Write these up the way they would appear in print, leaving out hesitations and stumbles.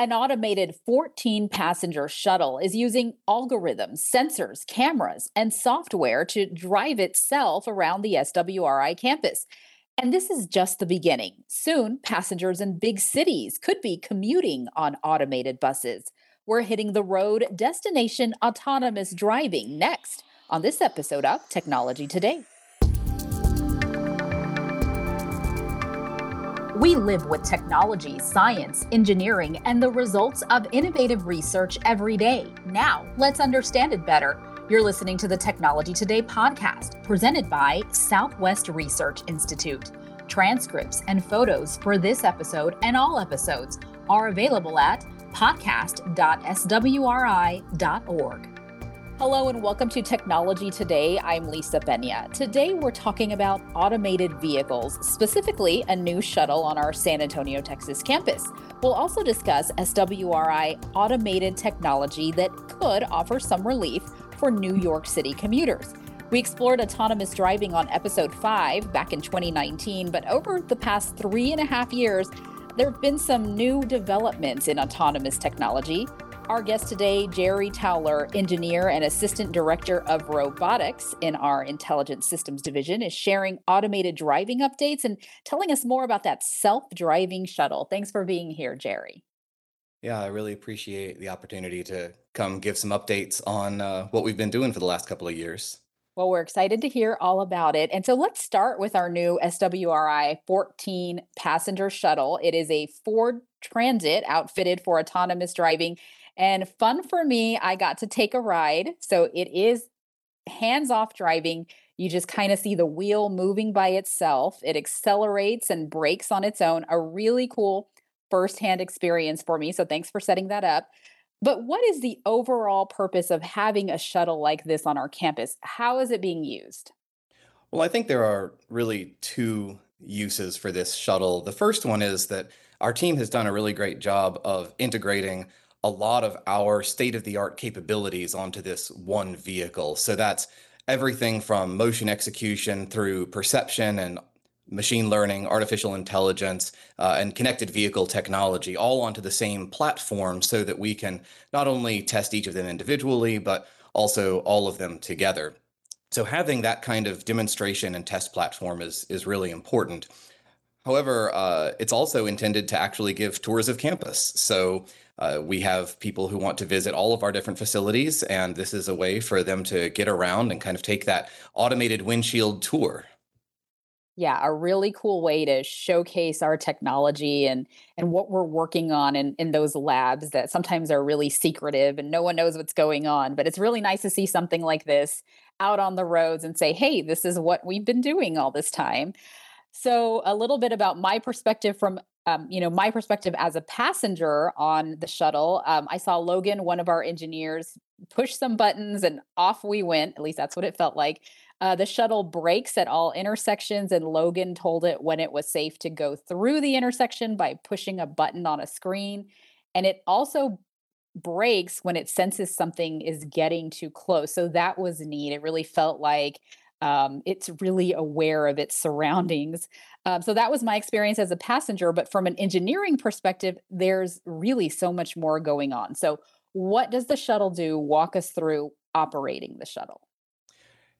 An automated 14-passenger shuttle is using algorithms, sensors, cameras, and software to drive itself around the SWRI campus. And this is just the beginning. Soon, passengers in big cities could be commuting on automated buses. We're hitting the road, destination autonomous driving next on this episode of Technology Today. We live with technology, science, engineering, and the results of innovative research every day. Now, let's understand it better. You're listening to the Technology Today podcast, presented by Southwest Research Institute. Transcripts and photos for this episode and all episodes are available at podcast.swri.org. Hello and welcome to Technology Today. I'm Lisa Pena. Today we're talking about automated vehicles, specifically a new shuttle on our San Antonio, Texas campus. We'll also discuss SWRI automated technology that could offer some relief for New York City commuters. We explored autonomous driving on episode 5 back in 2019, but over the past 3.5 years, there have been some new developments in autonomous technology. Our guest today, Jerry Towler, engineer and assistant director of robotics in our intelligent systems division, is sharing automated driving updates and telling us more about that self-driving shuttle. Thanks for being here, Jerry. Yeah, I really appreciate the opportunity to come give some updates on what we've been doing for the last couple of years. Well, we're excited to hear all about it. And so let's start with our new SWRI 14-passenger shuttle. It is a Ford Transit outfitted for autonomous driving. And fun for me, I got to take a ride. So it is hands-off driving. You just kind of see the wheel moving by itself. It accelerates and brakes on its own. A really cool firsthand experience for me. So thanks for setting that up. But what is the overall purpose of having a shuttle like this on our campus? How is it being used? Well, I think there are really two uses for this shuttle. The first one is that our team has done a really great job of integrating a lot of our state-of-the-art capabilities onto this one vehicle. So that's everything from motion execution through perception and machine learning, artificial intelligence, and connected vehicle technology, all onto the same platform so that we can not only test each of them individually, but also all of them together. So having that kind of demonstration and test platform is really important. However, it's also intended to actually give tours of campus. So we have people who want to visit all of our different facilities, and this is a way for them to get around and kind of take that automated windshield tour. Yeah, a really cool way to showcase our technology and what we're working on in those labs that sometimes are really secretive and no one knows what's going on. But it's really nice to see something like this out on the roads and say, hey, this is what we've been doing all this time. So a little bit about my perspective from, my perspective as a passenger on the shuttle. I saw Logan, one of our engineers, push some buttons and off we went. At least that's what it felt like. The shuttle brakes at all intersections, and Logan told it when it was safe to go through the intersection by pushing a button on a screen. And it also brakes when it senses something is getting too close. So that was neat. It really felt like it's really aware of its surroundings. So that was my experience as a passenger. But from an engineering perspective, there's really so much more going on. So what does the shuttle do? Walk us through operating the shuttle.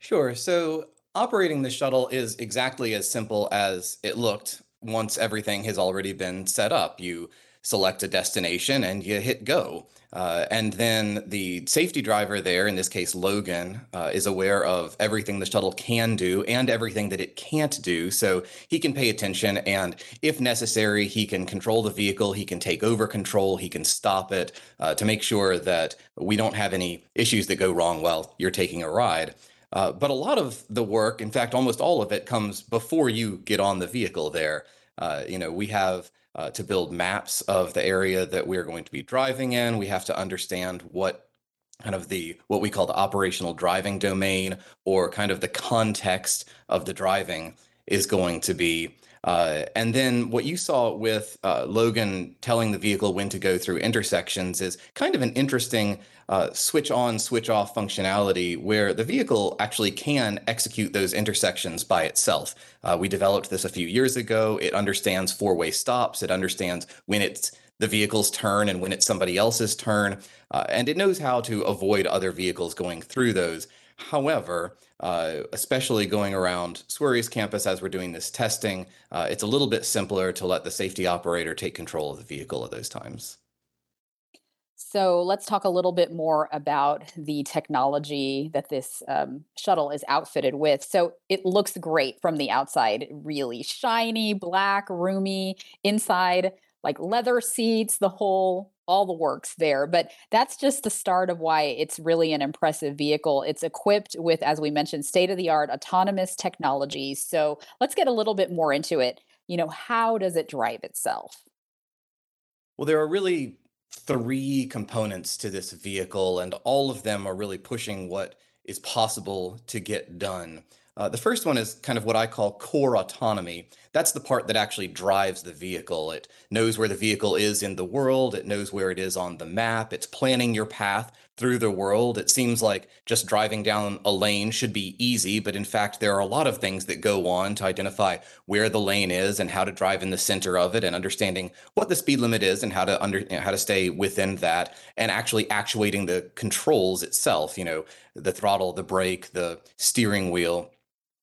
Sure. So operating the shuttle is exactly as simple as it looked once everything has already been set up. You select a destination and you hit go. And then the safety driver there, in this case, Logan, is aware of everything the shuttle can do and everything that it can't do. So he can pay attention, and if necessary, he can control the vehicle. He can take over control. He can stop it to make sure that we don't have any issues that go wrong while you're taking a ride. But a lot of the work, in fact, almost all of it, comes before you get on the vehicle there. We have to build maps of the area that we're going to be driving in. We have to understand what kind of what we call the operational driving domain, or kind of the context of the driving, is going to be. And then what you saw with Logan telling the vehicle when to go through intersections is kind of an interesting switch on, switch off functionality where the vehicle actually can execute those intersections by itself. We developed this a few years ago. It understands four-way stops. It understands when it's the vehicle's turn and when it's somebody else's turn, and it knows how to avoid other vehicles going through those. However, especially going around Swery's campus as we're doing this testing, it's a little bit simpler to let the safety operator take control of the vehicle at those times. So let's talk a little bit more about the technology that this shuttle is outfitted with. So it looks great from the outside, really shiny, black, roomy, inside, like leather seats, the whole, all the works there. But that's just the start of why it's really an impressive vehicle. It's equipped with, as we mentioned, state-of-the-art autonomous technology. So let's get a little bit more into it. You know, how does it drive itself? Well, there are really three components to this vehicle, and all of them are really pushing what is possible to get done. The first one is kind of what I call core autonomy. That's the part that actually drives the vehicle. It knows where the vehicle is in the world. It knows where it is on the map. It's planning your path through the world. It seems like just driving down a lane should be easy, but in fact, there are a lot of things that go on to identify where the lane is and how to drive in the center of it, and understanding what the speed limit is and how to stay within that, and actually actuating the controls itself, you know, the throttle, the brake, the steering wheel.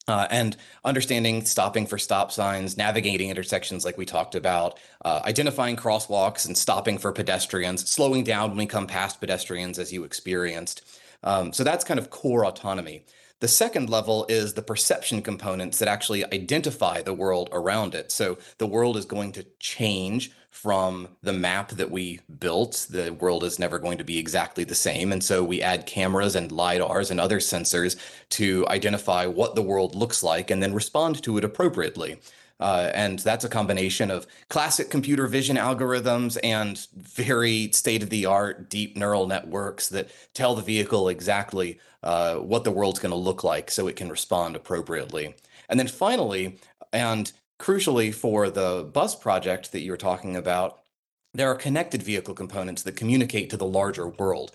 And understanding stopping for stop signs, navigating intersections like we talked about, identifying crosswalks and stopping for pedestrians, slowing down when we come past pedestrians as you experienced. So that's kind of core autonomy. The second level is the perception components that actually identify the world around it. So the world is going to change from the map that we built. The world is never going to be exactly the same. And so we add cameras and LiDARs and other sensors to identify what the world looks like and then respond to it appropriately. And that's a combination of classic computer vision algorithms and very state-of-the-art deep neural networks that tell the vehicle exactly what the world's going to look like so it can respond appropriately. And then finally, and crucially for the bus project that you were talking about, there are connected vehicle components that communicate to the larger world.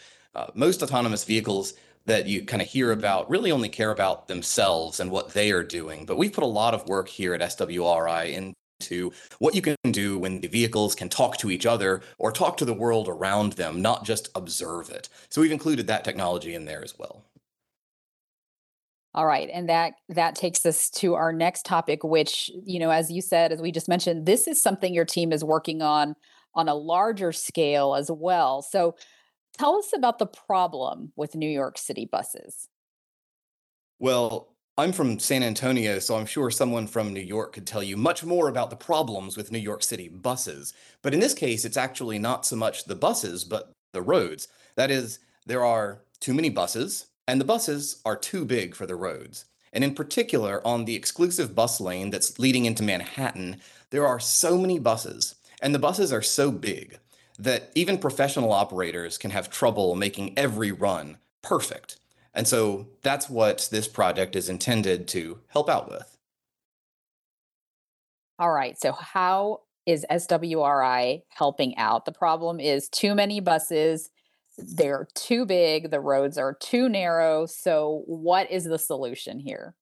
Most autonomous vehicles that you kind of hear about really only care about themselves and what they are doing. But we've put a lot of work here at SWRI into what you can do when the vehicles can talk to each other or talk to the world around them, not just observe it. So we've included that technology in there as well. All right. And that takes us to our next topic, which, you know, as you said, as we just mentioned, this is something your team is working on a larger scale as well. So tell us about the problem with New York City buses. Well, I'm from San Antonio, so I'm sure someone from New York could tell you much more about the problems with New York City buses. But in this case, it's actually not so much the buses, but the roads. That is, there are too many buses, and the buses are too big for the roads. And in particular, on the exclusive bus lane that's leading into Manhattan, there are so many buses, and the buses are so big that even professional operators can have trouble making every run perfect. And so that's what this project is intended to help out with. All right, so how is SWRI helping out? The problem is too many buses, they're too big, the roads are too narrow. So what is the solution here?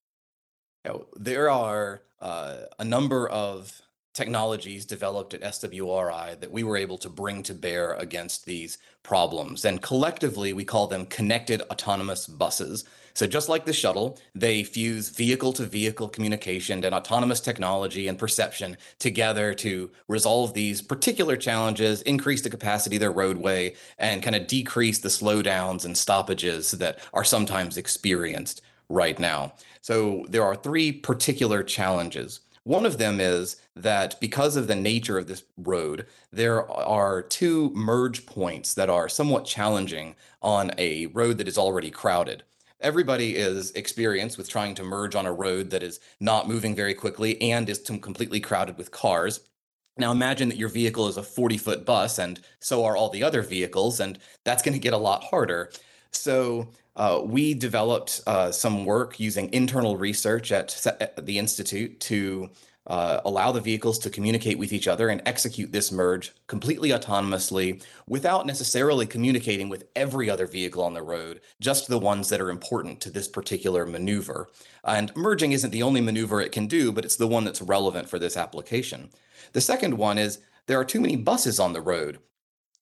You know, there are a number of technologies developed at SWRI that we were able to bring to bear against these problems. And collectively, we call them connected autonomous buses. So just like the shuttle, they fuse vehicle-to-vehicle communication and autonomous technology and perception together to resolve these particular challenges, increase the capacity of their roadway, and kind of decrease the slowdowns and stoppages that are sometimes experienced right now. So there are three particular challenges. One of them is that because of the nature of this road, there are two merge points that are somewhat challenging on a road that is already crowded. Everybody is experienced with trying to merge on a road that is not moving very quickly and is completely crowded with cars. Now imagine that your vehicle is a 40-foot bus, and so are all the other vehicles, and that's going to get a lot harder. So we developed some work using internal research at the Institute to allow the vehicles to communicate with each other and execute this merge completely autonomously without necessarily communicating with every other vehicle on the road, just the ones that are important to this particular maneuver. And merging isn't the only maneuver it can do, but it's the one that's relevant for this application. The second one is There are too many buses on the road.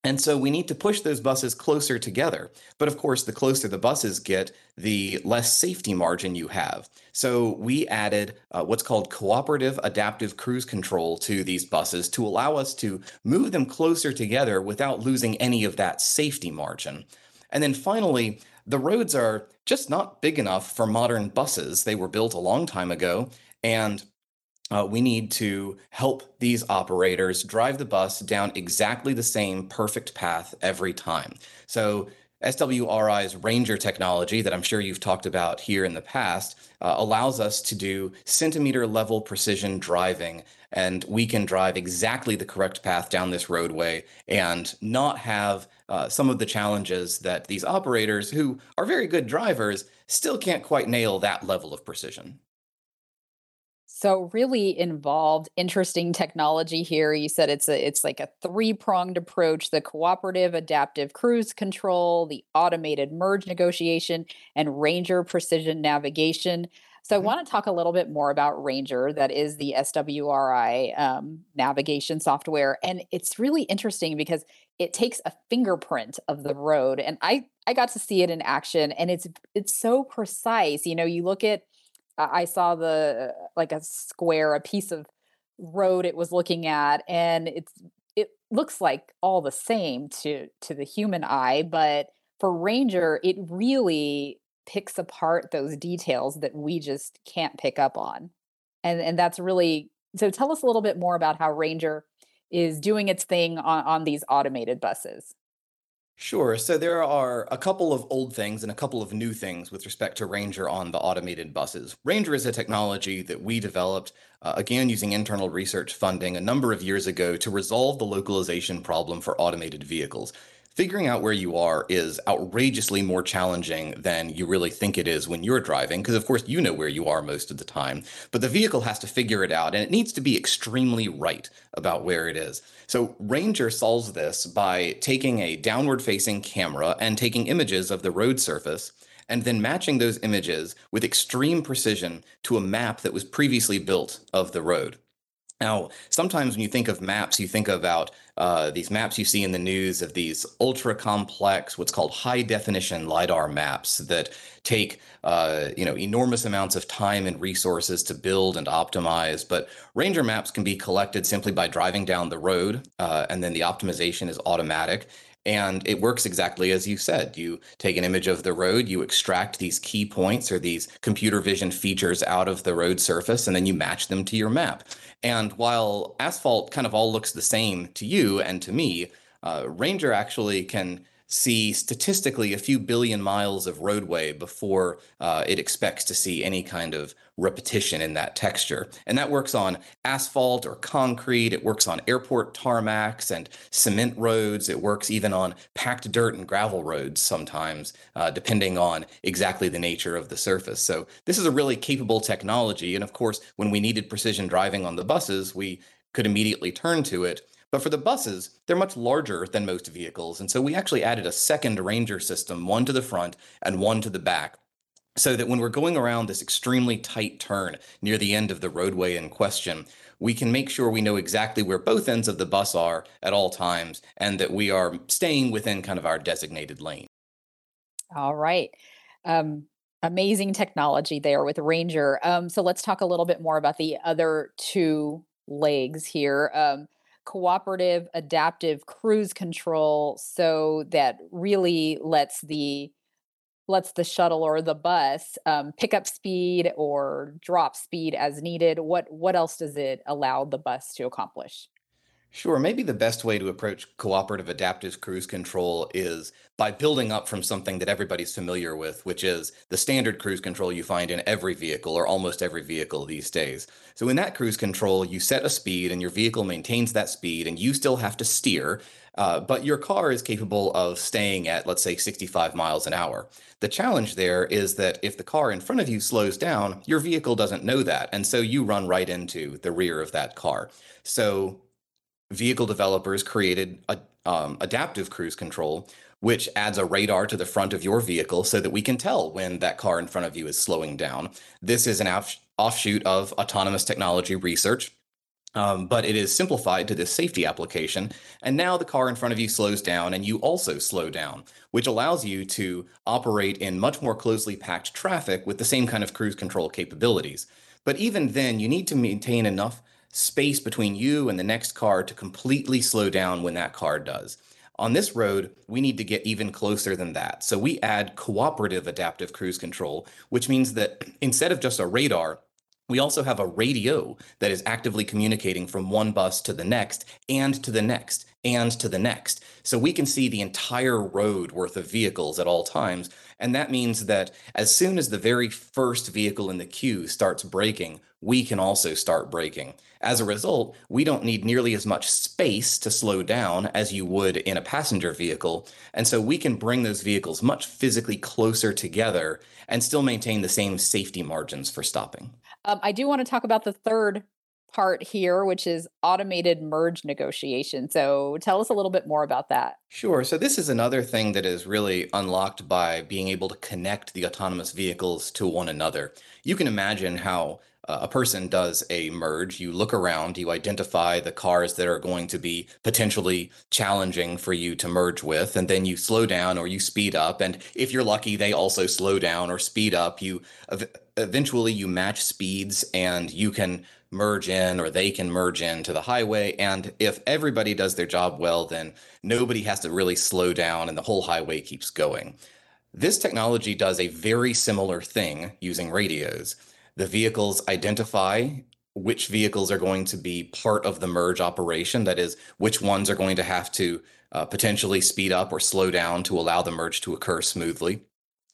And so we need to push those buses closer together. But of course, the closer the buses get, the less safety margin you have. So we added what's called cooperative adaptive cruise control to these buses to allow us to move them closer together without losing any of that safety margin. And then finally, the roads are just not big enough for modern buses. They were built a long time ago, and we need to help these operators drive the bus down exactly the same perfect path every time. So SWRI's Ranger technology that I'm sure you've talked about here in the past allows us to do centimeter level precision driving, and we can drive exactly the correct path down this roadway and not have some of the challenges that these operators, who are very good drivers, still can't quite nail that level of precision. So really involved, interesting technology here. You said it's like a three-pronged approach: the cooperative adaptive cruise control, the automated merge negotiation, and Ranger precision navigation. So I want to talk a little bit more about Ranger. That is the SWRI navigation software. And it's really interesting because it takes a fingerprint of the road. And I got to see it in action, and it's so precise. You know, you look at, I saw a piece of road it was looking at, and it looks like all the same to the human eye, but for Ranger, it really picks apart those details that we just can't pick up on. And that's really, so tell us a little bit more about how Ranger is doing its thing on these automated buses. Sure. So there are a couple of old things and a couple of new things with respect to Ranger on the automated buses. Ranger is a technology that we developed, again, using internal research funding a number of years ago to resolve the localization problem for automated vehicles. Figuring out where you are is outrageously more challenging than you really think it is when you're driving, because of course you know where you are most of the time, but the vehicle has to figure it out, and it needs to be extremely right about where it is. So Ranger solves this by taking a downward-facing camera and taking images of the road surface, and then matching those images with extreme precision to a map that was previously built of the road. Now, sometimes when you think of maps, you think about these maps you see in the news of these ultra complex, what's called high definition LiDAR maps that take enormous amounts of time and resources to build and optimize. But Ranger maps can be collected simply by driving down the road, and then the optimization is automatic. And it works exactly as you said. You take an image of the road, you extract these key points or these computer vision features out of the road surface, and then you match them to your map. And while asphalt kind of all looks the same to you and to me, Ranger actually can see statistically a few billion miles of roadway before it expects to see any kind of repetition in that texture. And that works on asphalt or concrete. It works on airport tarmacs and cement roads. It works even on packed dirt and gravel roads sometimes, depending on exactly the nature of the surface. So this is a really capable technology. And of course, when we needed precision driving on the buses, we could immediately turn to it. But for the buses, they're much larger than most vehicles. And so we actually added a second Ranger system, one to the front and one to the back, so that when we're going around this extremely tight turn near the end of the roadway in question, we can make sure we know exactly where both ends of the bus are at all times and that we are staying within kind of our designated lane. All right. Amazing technology there with Ranger. So let's talk a little bit more about the other two legs here. Cooperative adaptive cruise control, so that really lets the shuttle or the bus pick up speed or drop speed as needed. What else does it allow the bus to accomplish? Sure. Maybe the best way to approach cooperative adaptive cruise control is by building up from something that everybody's familiar with, which is the standard cruise control you find in every vehicle or almost every vehicle these days. So in that cruise control, you set a speed and your vehicle maintains that speed and you still have to steer, but your car is capable of staying at, let's say, 65 miles an hour. The challenge there is that if the car in front of you slows down, your vehicle doesn't know that. And so you run right into the rear of that car. So vehicle developers created adaptive cruise control, which adds a radar to the front of your vehicle so that we can tell when that car in front of you is slowing down. This is an offshoot of autonomous technology research. But it is simplified to this safety application. And now the car in front of you slows down and you also slow down, which allows you to operate in much more closely packed traffic with the same kind of cruise control capabilities. But even then, you need to maintain enough space between you and the next car to completely slow down when that car does. On this road, we need to get even closer than that. So we add cooperative adaptive cruise control, which means that instead of just a radar, we also have a radio that is actively communicating from one bus to the next and to the next and to the next. So we can see the entire road worth of vehicles at all times. And that means that as soon as the very first vehicle in the queue starts braking, we can also start braking. As a result, we don't need nearly as much space to slow down as you would in a passenger vehicle. And so we can bring those vehicles much physically closer together and still maintain the same safety margins for stopping. I do want to talk about the third part here, which is automated merge negotiation. So tell us a little bit more about that. Sure. So this is another thing that is really unlocked by being able to connect the autonomous vehicles to one another. You can imagine how a person does a merge. You look around, you identify the cars that are going to be potentially challenging for you to merge with, and then you slow down or you speed up. And if you're lucky, they also slow down or speed up. Eventually you match speeds and you can merge in or they can merge into the highway. And if everybody does their job well, then nobody has to really slow down and the whole highway keeps going. This technology does a very similar thing using radios. The vehicles identify which vehicles are going to be part of the merge operation, that is, which ones are going to have to potentially speed up or slow down to allow the merge to occur smoothly.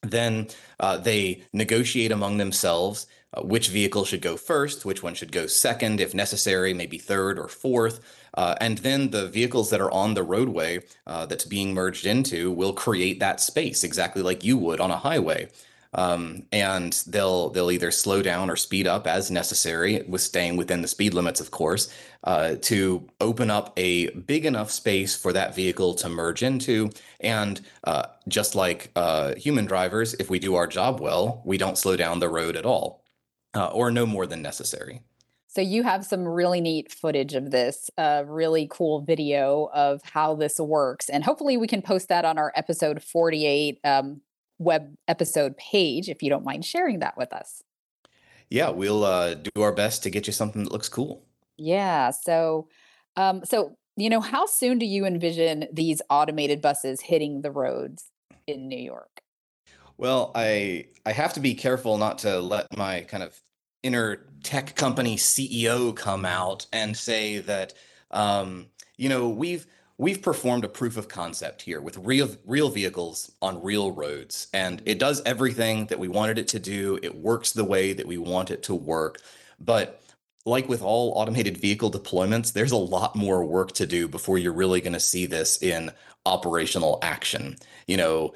Then they negotiate among themselves which vehicle should go first, which one should go second, if necessary, maybe third or fourth. And then the vehicles that are on the roadway that's being merged into will create that space exactly like you would on a highway. And they'll either slow down or speed up as necessary, with staying within the speed limits, of course, to open up a big enough space for that vehicle to merge into. And just like human drivers, if we do our job well, we don't slow down the road at all, or no more than necessary. So you have some really neat footage of this, a really cool video of how this works. And hopefully we can post that on our episode 48, web episode page, if you don't mind sharing that with us. Yeah, we'll do our best to get you something that looks cool. Yeah. So you know, how soon do you envision these automated buses hitting the roads in New York? Well, I have to be careful not to let my kind of inner tech company CEO come out and say that you know, We've performed a proof of concept here with real vehicles on real roads, and it does everything that we wanted it to do. It works the way that we want it to work. But like with all automated vehicle deployments, there's a lot more work to do before you're really going to see this in operational action. You know,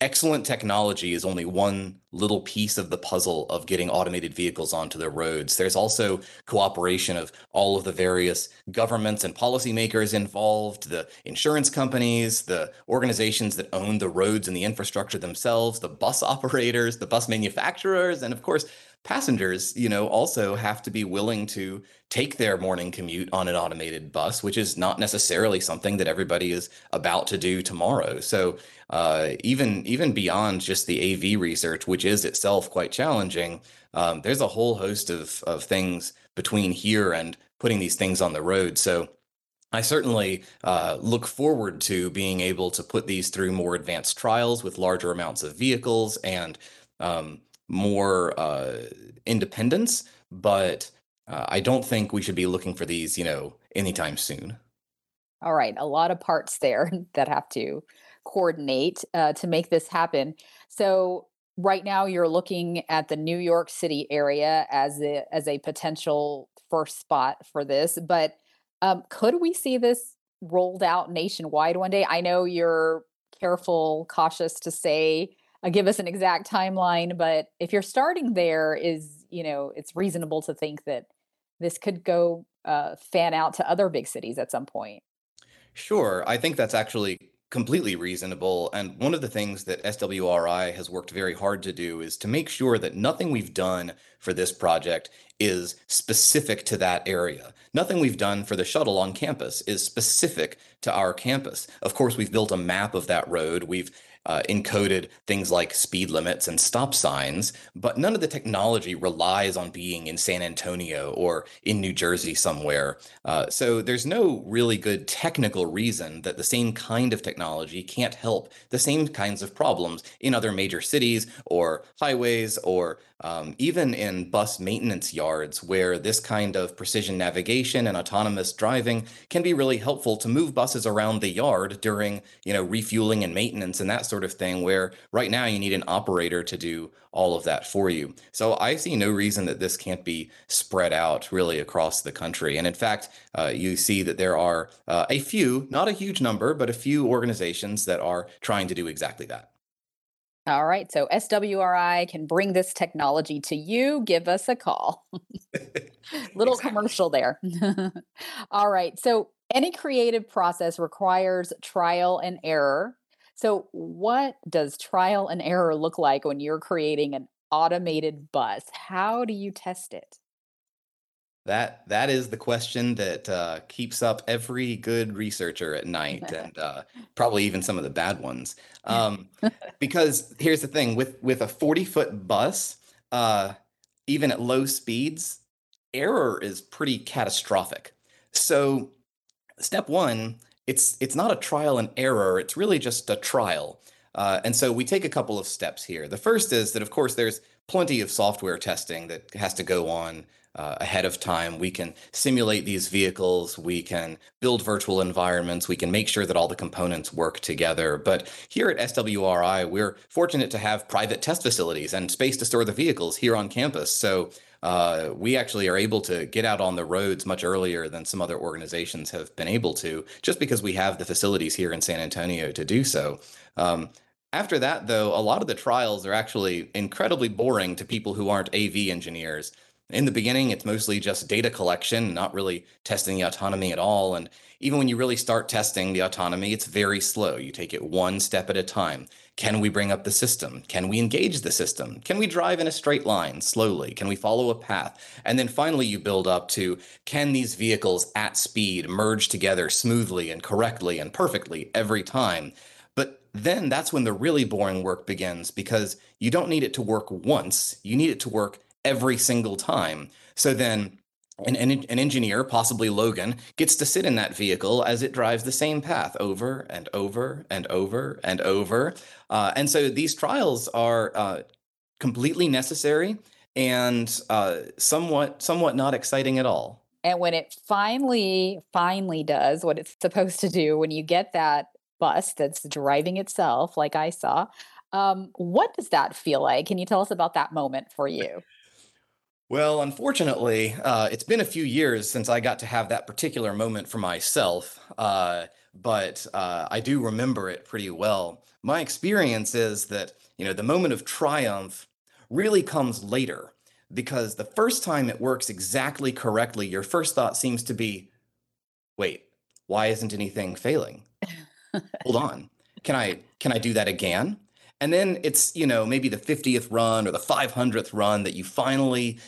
excellent technology is only one little piece of the puzzle of getting automated vehicles onto the roads. There's also cooperation of all of the various governments and policymakers involved, the insurance companies, the organizations that own the roads and the infrastructure themselves, the bus operators, the bus manufacturers, and of course, passengers, you know, also have to be willing to take their morning commute on an automated bus, which is not necessarily something that everybody is about to do tomorrow. So even beyond just the AV research, which is itself quite challenging, there's a whole host of things between here and putting these things on the road. So I certainly look forward to being able to put these through more advanced trials with larger amounts of vehicles and more independence, but I don't think we should be looking for these, you know, anytime soon. All right. A lot of parts there that have to coordinate to make this happen. So right now you're looking at the New York City area as a potential first spot for this, but could we see this rolled out nationwide one day? I know you're careful, cautious to say, give us an exact timeline, but if you're starting there, it's reasonable to think that this could go fan out to other big cities at some point. Sure. I think that's actually completely reasonable. And one of the things that SWRI has worked very hard to do is to make sure that nothing we've done for this project is specific to that area. Nothing we've done for the shuttle on campus is specific to our campus. Of course, we've built a map of that road. We've encoded things like speed limits and stop signs, but none of the technology relies on being in San Antonio or in New Jersey somewhere. So there's no really good technical reason that the same kind of technology can't help the same kinds of problems in other major cities or highways or even in bus maintenance yards, where this kind of precision navigation and autonomous driving can be really helpful to move buses around the yard during, refueling and maintenance and that sort of thing, where right now you need an operator to do all of that for you. So I see no reason that this can't be spread out really across the country. And in fact, you see that there are a few, not a huge number, but a few organizations that are trying to do exactly that. All right. So SWRI can bring this technology to you. Give us a call. Little commercial there. All right. So any creative process requires trial and error. So what does trial and error look like when you're creating an automated bus? How do you test it? That is the question that keeps up every good researcher at night, and probably even some of the bad ones. Because here's the thing, with a 40-foot bus, even at low speeds, error is pretty catastrophic. So step one, it's not a trial and error. It's really just a trial. And so we take a couple of steps here. The first is that, of course, there's plenty of software testing that has to go on ahead of time. We can simulate these vehicles, we can build virtual environments, we can make sure that all the components work together. But here at SWRI, we're fortunate to have private test facilities and space to store the vehicles here on campus. So we actually are able to get out on the roads much earlier than some other organizations have been able to, just because we have the facilities here in San Antonio to do so. After that, though, a lot of the trials are actually incredibly boring to people who aren't AV engineers. In the beginning, it's mostly just data collection, not really testing the autonomy at all. And even when you really start testing the autonomy, it's very slow. You take it one step at a time. Can we bring up the system? Can we engage the system? Can we drive in a straight line slowly? Can we follow a path? And then finally, you build up to, can these vehicles at speed merge together smoothly and correctly and perfectly every time? But then that's when the really boring work begins, because you don't need it to work once. You need it to work every single time. So then an engineer, possibly Logan, gets to sit in that vehicle as it drives the same path over and over and over and over. And so these trials are completely necessary and somewhat not exciting at all. And when it finally does what it's supposed to do, when you get that bus that's driving itself, like I saw, what does that feel like? Can you tell us about that moment for you? Well, unfortunately, it's been a few years since I got to have that particular moment for myself, but I do remember it pretty well. My experience is that, the moment of triumph really comes later, because the first time it works exactly correctly, your first thought seems to be, wait, why isn't anything failing? Hold on. Can I do that again? And then it's, maybe the 50th run or the 500th run that it finally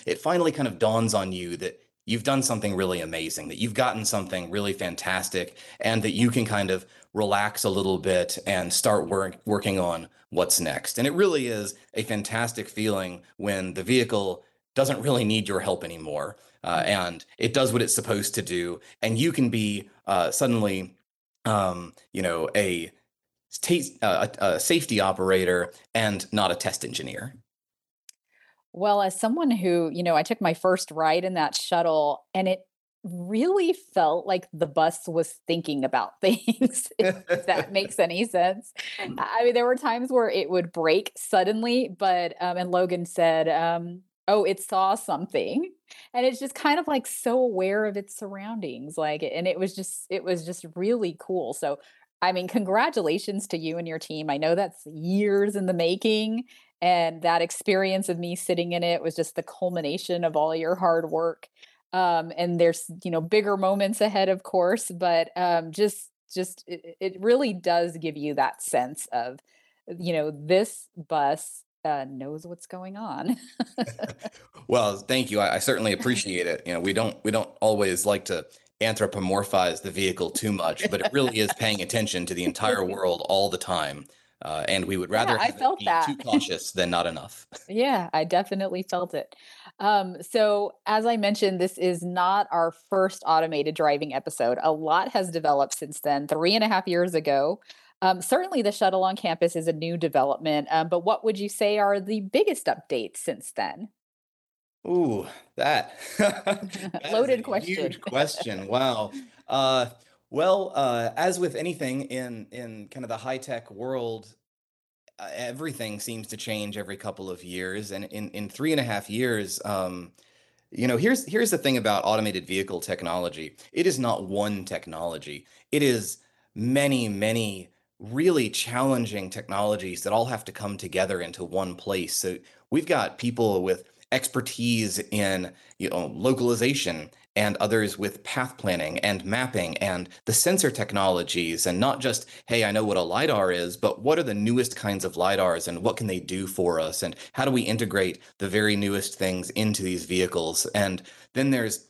kind of dawns on you that you've done something really amazing, that you've gotten something really fantastic, and that you can kind of relax a little bit and start working on what's next. And it really is a fantastic feeling when the vehicle doesn't really need your help anymore, and it does what it's supposed to do. And you can be suddenly, a safety operator and not a test engineer. Well, as someone who, I took my first ride in that shuttle, and it really felt like the bus was thinking about things, if that makes any sense. I mean, there were times where it would break suddenly, but, and Logan said, oh, it saw something. And it's just kind of like so aware of its surroundings. And it was just really cool. So, I mean, congratulations to you and your team. I know that's years in the making, and that experience of me sitting in it was just the culmination of all your hard work. And there's, bigger moments ahead, of course, but just it really does give you that sense of, this bus knows what's going on. Well, thank you. I certainly appreciate it. You know, we don't always like to anthropomorphize the vehicle too much, but it really is paying attention to the entire world all the time. And we would rather have it be too cautious than not enough. Yeah, I definitely felt it. So as I mentioned, this is not our first automated driving episode. A lot has developed since then, 3.5 years ago. Certainly the shuttle on campus is a new development, but what would you say are the biggest updates since then? Ooh, that loaded question. Huge question. Wow. Well, as with anything in kind of the high-tech world, everything seems to change every couple of years. And in 3.5 years, you know, here's the thing about automated vehicle technology. It is not one technology. It is many, many really challenging technologies that all have to come together into one place. So we've got people with expertise in, you know, localization, and others with path planning and mapping and the sensor technologies, and not just, hey, I know what a LiDAR is, but what are the newest kinds of LiDARs and what can they do for us? And how do we integrate the very newest things into these vehicles? And then there's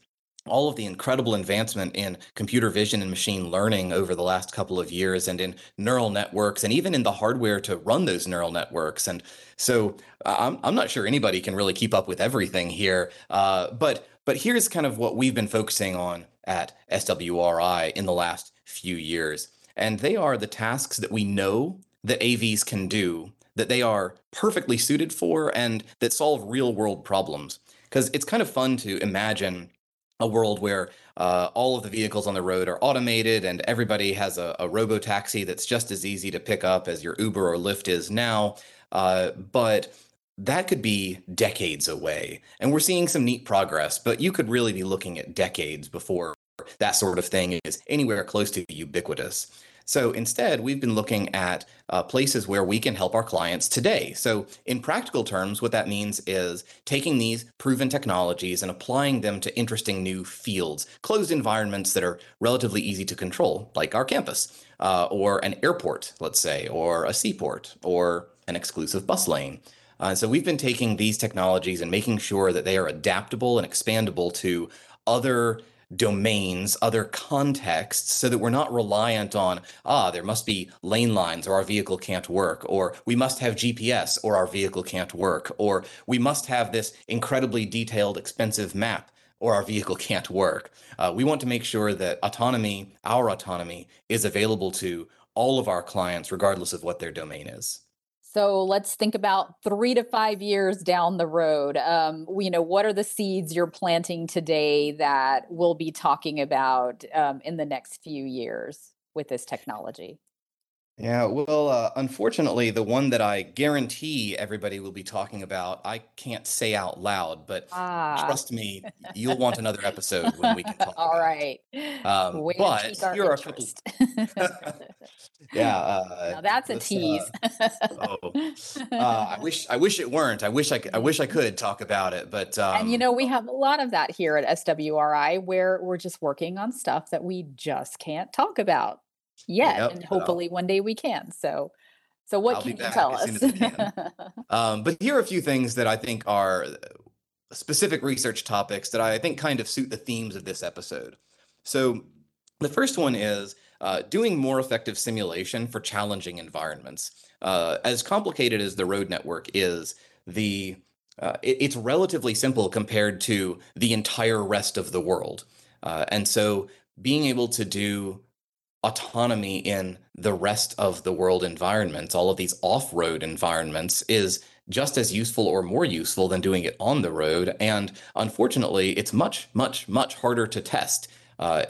all of the incredible advancement in computer vision and machine learning over the last couple of years, and in neural networks, and even in the hardware to run those neural networks. And so I'm not sure anybody can really keep up with everything here. But here's kind of what we've been focusing on at SWRI in the last few years. And they are the tasks that we know that AVs can do, that they are perfectly suited for, and that solve real world problems. Because it's kind of fun to imagine a world where all of the vehicles on the road are automated and everybody has a robo-taxi that's just as easy to pick up as your Uber or Lyft is now. But that could be decades away. And we're seeing some neat progress, but you could really be looking at decades before that sort of thing is anywhere close to ubiquitous. So instead, we've been looking at places where we can help our clients today. So in practical terms, what that means is taking these proven technologies and applying them to interesting new fields, closed environments that are relatively easy to control, like our campus, or an airport, let's say, or a seaport, or an exclusive bus lane. So we've been taking these technologies and making sure that they are adaptable and expandable to other domains, other contexts, so that we're not reliant on, there must be lane lines or our vehicle can't work, or we must have GPS or our vehicle can't work, or we must have this incredibly detailed, expensive map or our vehicle can't work. We want to make sure that autonomy, our autonomy, is available to all of our clients, regardless of what their domain is. So let's think about 3 to 5 years down the road. You know, what are the seeds you're planting today that we'll be talking about in the next few years with this technology? Yeah, well, unfortunately, the one that I guarantee everybody will be talking about, I can't say out loud, but trust me, you'll want another episode when we can talk about right. It. All right. But here are a couple. Yeah. Now that's a tease. I wish it weren't. I wish I could talk about it, but. And you know, we have a lot of that here at SWRI, where we're just working on stuff that we just can't talk about. Yep, and hopefully one day we can. So what can you tell us? But here are a few things that I think are specific research topics that I think kind of suit the themes of this episode. So the first one is doing more effective simulation for challenging environments. As complicated as the road network is, it's relatively simple compared to the entire rest of the world. And so being able to do autonomy in the rest of the world environments, all of these off-road environments, is just as useful or more useful than doing it on the road. And unfortunately, it's much, much, much harder to test.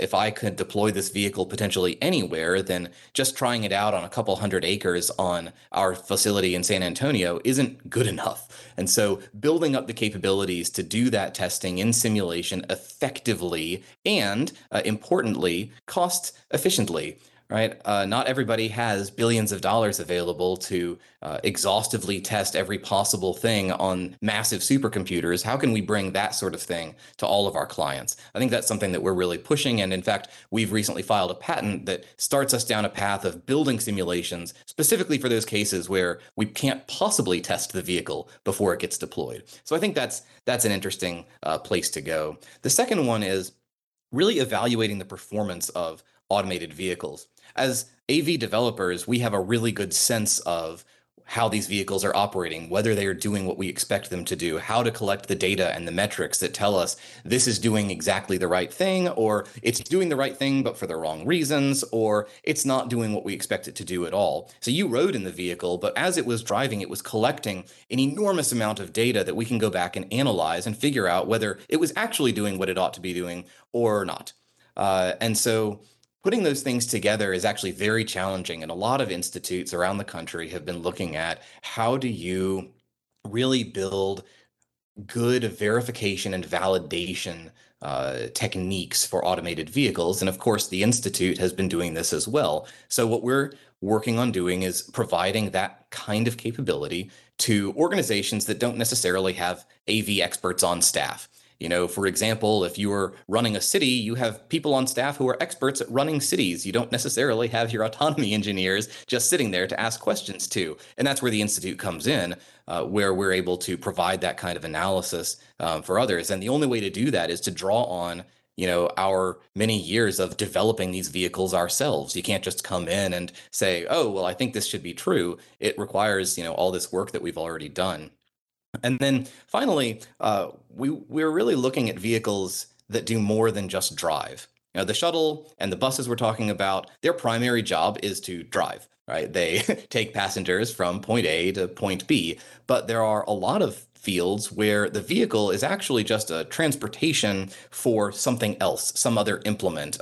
If I could deploy this vehicle potentially anywhere, then just trying it out on a couple 100 acres on our facility in San Antonio isn't good enough. And so building up the capabilities to do that testing in simulation effectively and, importantly, cost efficiently right? Not everybody has billions of dollars available to exhaustively test every possible thing on massive supercomputers. How can we bring that sort of thing to all of our clients? I think that's something that we're really pushing. And in fact, we've recently filed a patent that starts us down a path of building simulations specifically for those cases where we can't possibly test the vehicle before it gets deployed. So I think that's an interesting place to go. The second one is really evaluating the performance of automated vehicles. As AV developers, we have a really good sense of how these vehicles are operating, whether they are doing what we expect them to do, how to collect the data and the metrics that tell us this is doing exactly the right thing, or it's doing the right thing but for the wrong reasons, or it's not doing what we expect it to do at all. So you rode in the vehicle, but as it was driving, it was collecting an enormous amount of data that we can go back and analyze and figure out whether it was actually doing what it ought to be doing or not. And so putting those things together is actually very challenging, and a lot of institutes around the country have been looking at how do you really build good verification and validation techniques for automated vehicles. And of course, the institute has been doing this as well. So what we're working on doing is providing that kind of capability to organizations that don't necessarily have AV experts on staff. You know, for example, if you are running a city, you have people on staff who are experts at running cities. You don't necessarily have your autonomy engineers just sitting there to ask questions to. And that's where the Institute comes in, where we're able to provide that kind of analysis for others. And the only way to do that is to draw on, you know, our many years of developing these vehicles ourselves. You can't just come in and say, oh, well, I think this should be true. It requires, you know, all this work that we've already done. And then finally, we're really looking at vehicles that do more than just drive. You know, the shuttle and the buses we're talking about, their primary job is to drive, right? They take passengers from point A to point B. But there are a lot of fields where the vehicle is actually just a transportation for something else, some other implement,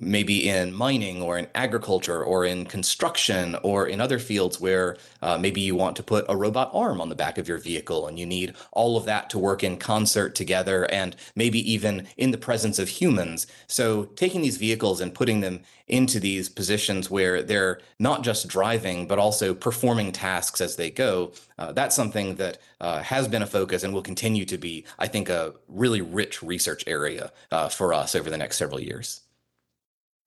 maybe in mining or in agriculture or in construction or in other fields where maybe you want to put a robot arm on the back of your vehicle and you need all of that to work in concert together and maybe even in the presence of humans. So taking these vehicles and putting them into these positions where they're not just driving, but also performing tasks as they go, that's something that has been a focus and will continue to be, I think, a really rich research area for us over the next several years.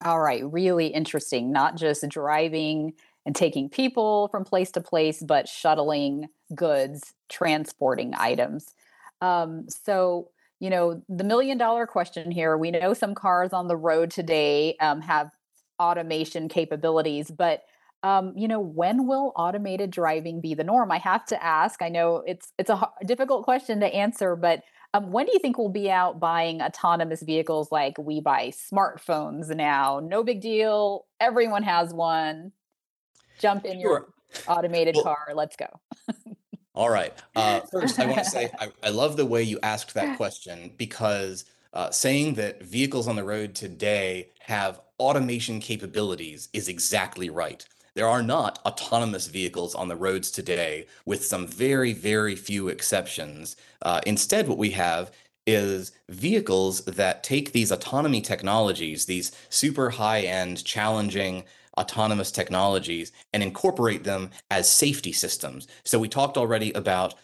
All right, really interesting. Not just driving and taking people from place to place, but shuttling goods, transporting items. So, you know, the million-dollar question here, we know some cars on the road today have automation capabilities, but, you know, when will automated driving be the norm? I have to ask. I know it's a difficult question to answer, but when do you think we'll be out buying autonomous vehicles like we buy smartphones now? No big deal. Everyone has one. Jump in your automated car. Let's go. All right. First, I want to say I love the way you asked that question because saying that vehicles on the road today have automation capabilities is exactly right. There are not autonomous vehicles on the roads today, with some very, very few exceptions. Instead, what we have is vehicles that take these autonomy technologies, these super high-end, challenging autonomous technologies, and incorporate them as safety systems. So we talked already about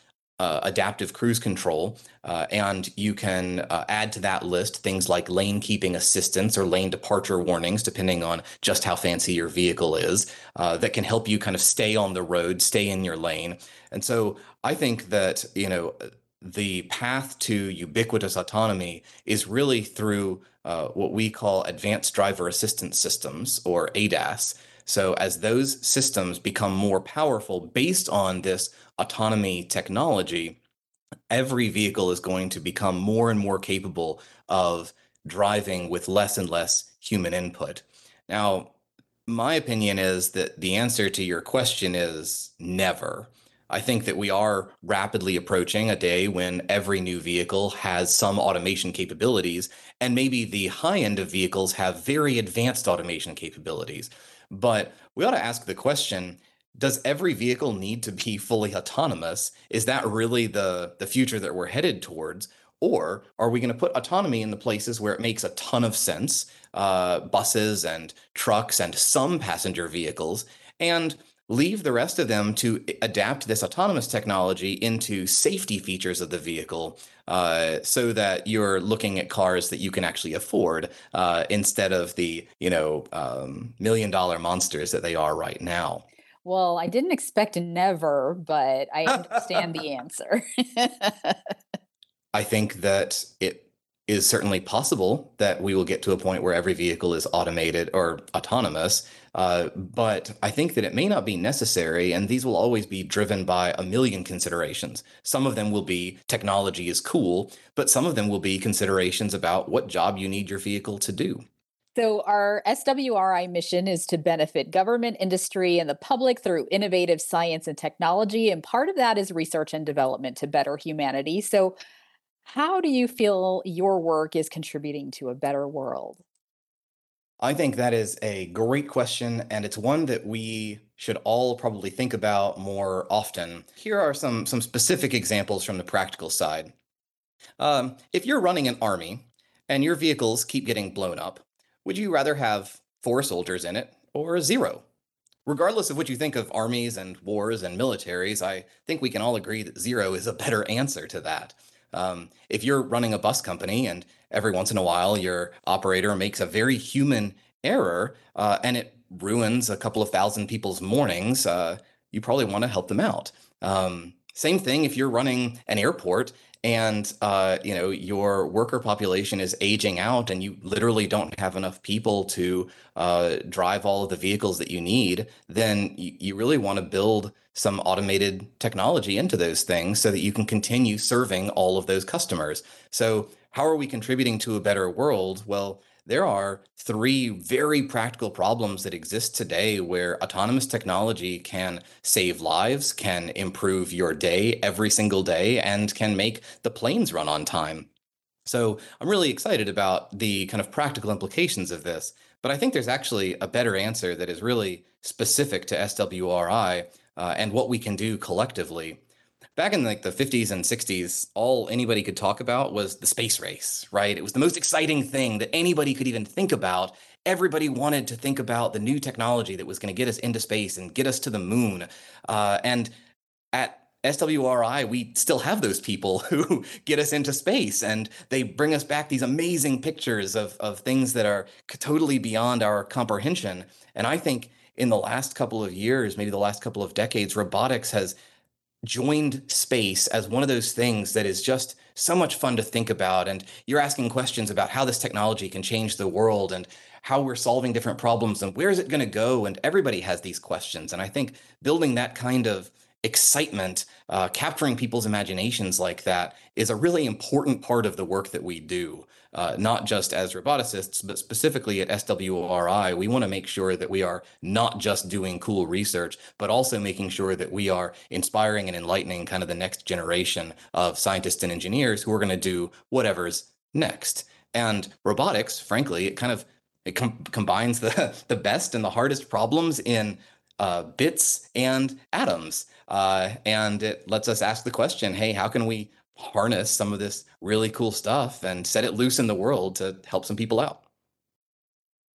adaptive cruise control, and you can add to that list things like lane keeping assistance or lane departure warnings, depending on just how fancy your vehicle is, that can help you kind of stay on the road, stay in your lane. And so I think that, you know, the path to ubiquitous autonomy is really through what we call advanced driver assistance systems, or ADAS. So as those systems become more powerful based on this autonomy technology, every vehicle is going to become more and more capable of driving with less and less human input. Now, my opinion is that the answer to your question is never. I think that we are rapidly approaching a day when every new vehicle has some automation capabilities, and maybe the high end of vehicles have very advanced automation capabilities. But we ought to ask the question, does every vehicle need to be fully autonomous? Is that really the future that we're headed towards? Or are we going to put autonomy in the places where it makes a ton of sense, buses and trucks and some passenger vehicles, and leave the rest of them to adapt this autonomous technology into safety features of the vehicle, so that you're looking at cars that you can actually afford, instead of the, $1 million monsters that they are right now. Well, I didn't expect a never, but I understand the answer. I think that it is certainly possible that we will get to a point where every vehicle is automated or autonomous, but I think that it may not be necessary, and these will always be driven by a million considerations. Some of them will be technology is cool, but some of them will be considerations about what job you need your vehicle to do. So our SWRI mission is to benefit government, industry, and the public through innovative science and technology, and part of that is research and development to better humanity. So how do you feel your work is contributing to a better world? I think that is a great question, and it's one that we should all probably think about more often. Here are some specific examples from the practical side. If you're running an army and your vehicles keep getting blown up, would you rather have 4 soldiers in it or 0? Regardless of what you think of armies and wars and militaries, I think we can all agree that 0 is a better answer to that. If you're running a bus company and every once in a while your operator makes a very human error and it ruins a couple of thousand people's mornings, you probably want to help them out. Same thing if you're running an airport and your worker population is aging out and you literally don't have enough people to drive all of the vehicles that you need, then you really want to build some automated technology into those things so that you can continue serving all of those customers. So how are we contributing to a better world? Well, there are 3 very practical problems that exist today where autonomous technology can save lives, can improve your day every single day, and can make the planes run on time. So I'm really excited about the kind of practical implications of this, but I think there's actually a better answer that is really specific to SWRI, and what we can do collectively. Back in the 50s and 60s, all anybody could talk about was the space race, right? It was the most exciting thing that anybody could even think about. Everybody wanted to think about the new technology that was going to get us into space and get us to the moon. And at SWRI, we still have those people who get us into space, and they bring us back these amazing pictures of things that are totally beyond our comprehension. And I think in the last couple of years, maybe the last couple of decades, robotics has joined space as one of those things that is just so much fun to think about. And you're asking questions about how this technology can change the world and how we're solving different problems and where is it going to go? And everybody has these questions. And I think building that kind of excitement, capturing people's imaginations like that is a really important part of the work that we do, not just as roboticists, but specifically at SWRI. We want to make sure that we are not just doing cool research, but also making sure that we are inspiring and enlightening kind of the next generation of scientists and engineers who are going to do whatever's next. And robotics, frankly, it combines the best and the hardest problems in bits and atoms. And it lets us ask the question, hey, how can we harness some of this really cool stuff and set it loose in the world to help some people out?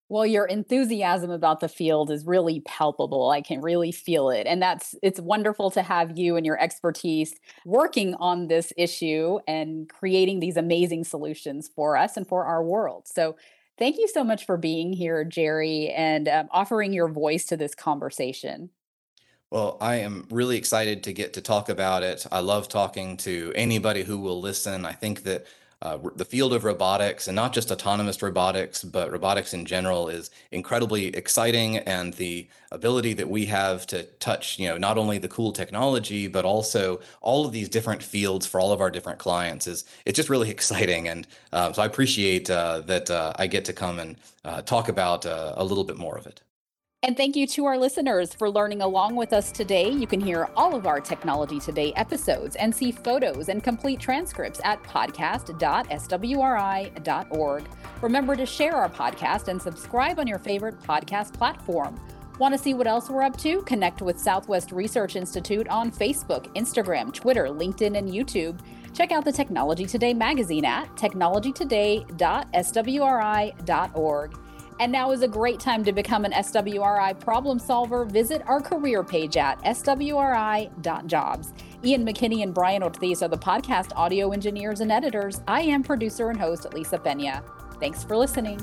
Well, your enthusiasm about the field is really palpable. I can really feel it. And it's wonderful to have you and your expertise working on this issue and creating these amazing solutions for us and for our world. So thank you so much for being here, Jerry, and offering your voice to this conversation. Well, I am really excited to get to talk about it. I love talking to anybody who will listen. I think that the field of robotics, and not just autonomous robotics, but robotics in general, is incredibly exciting. And the ability that we have to touch, not only the cool technology, but also all of these different fields for all of our different clients it's just really exciting. And so I appreciate that I get to come and talk about a little bit more of it. And thank you to our listeners for learning along with us today. You can hear all of our Technology Today episodes and see photos and complete transcripts at podcast.swri.org. Remember to share our podcast and subscribe on your favorite podcast platform. Want to see what else we're up to? Connect with Southwest Research Institute on Facebook, Instagram, Twitter, LinkedIn, and YouTube. Check out the Technology Today magazine at technologytoday.swri.org. And now is a great time to become an SWRI problem solver. Visit our career page at swri.jobs. Ian McKinney and Brian Ortiz are the podcast audio engineers and editors. I am producer and host Lisa Pena. Thanks for listening.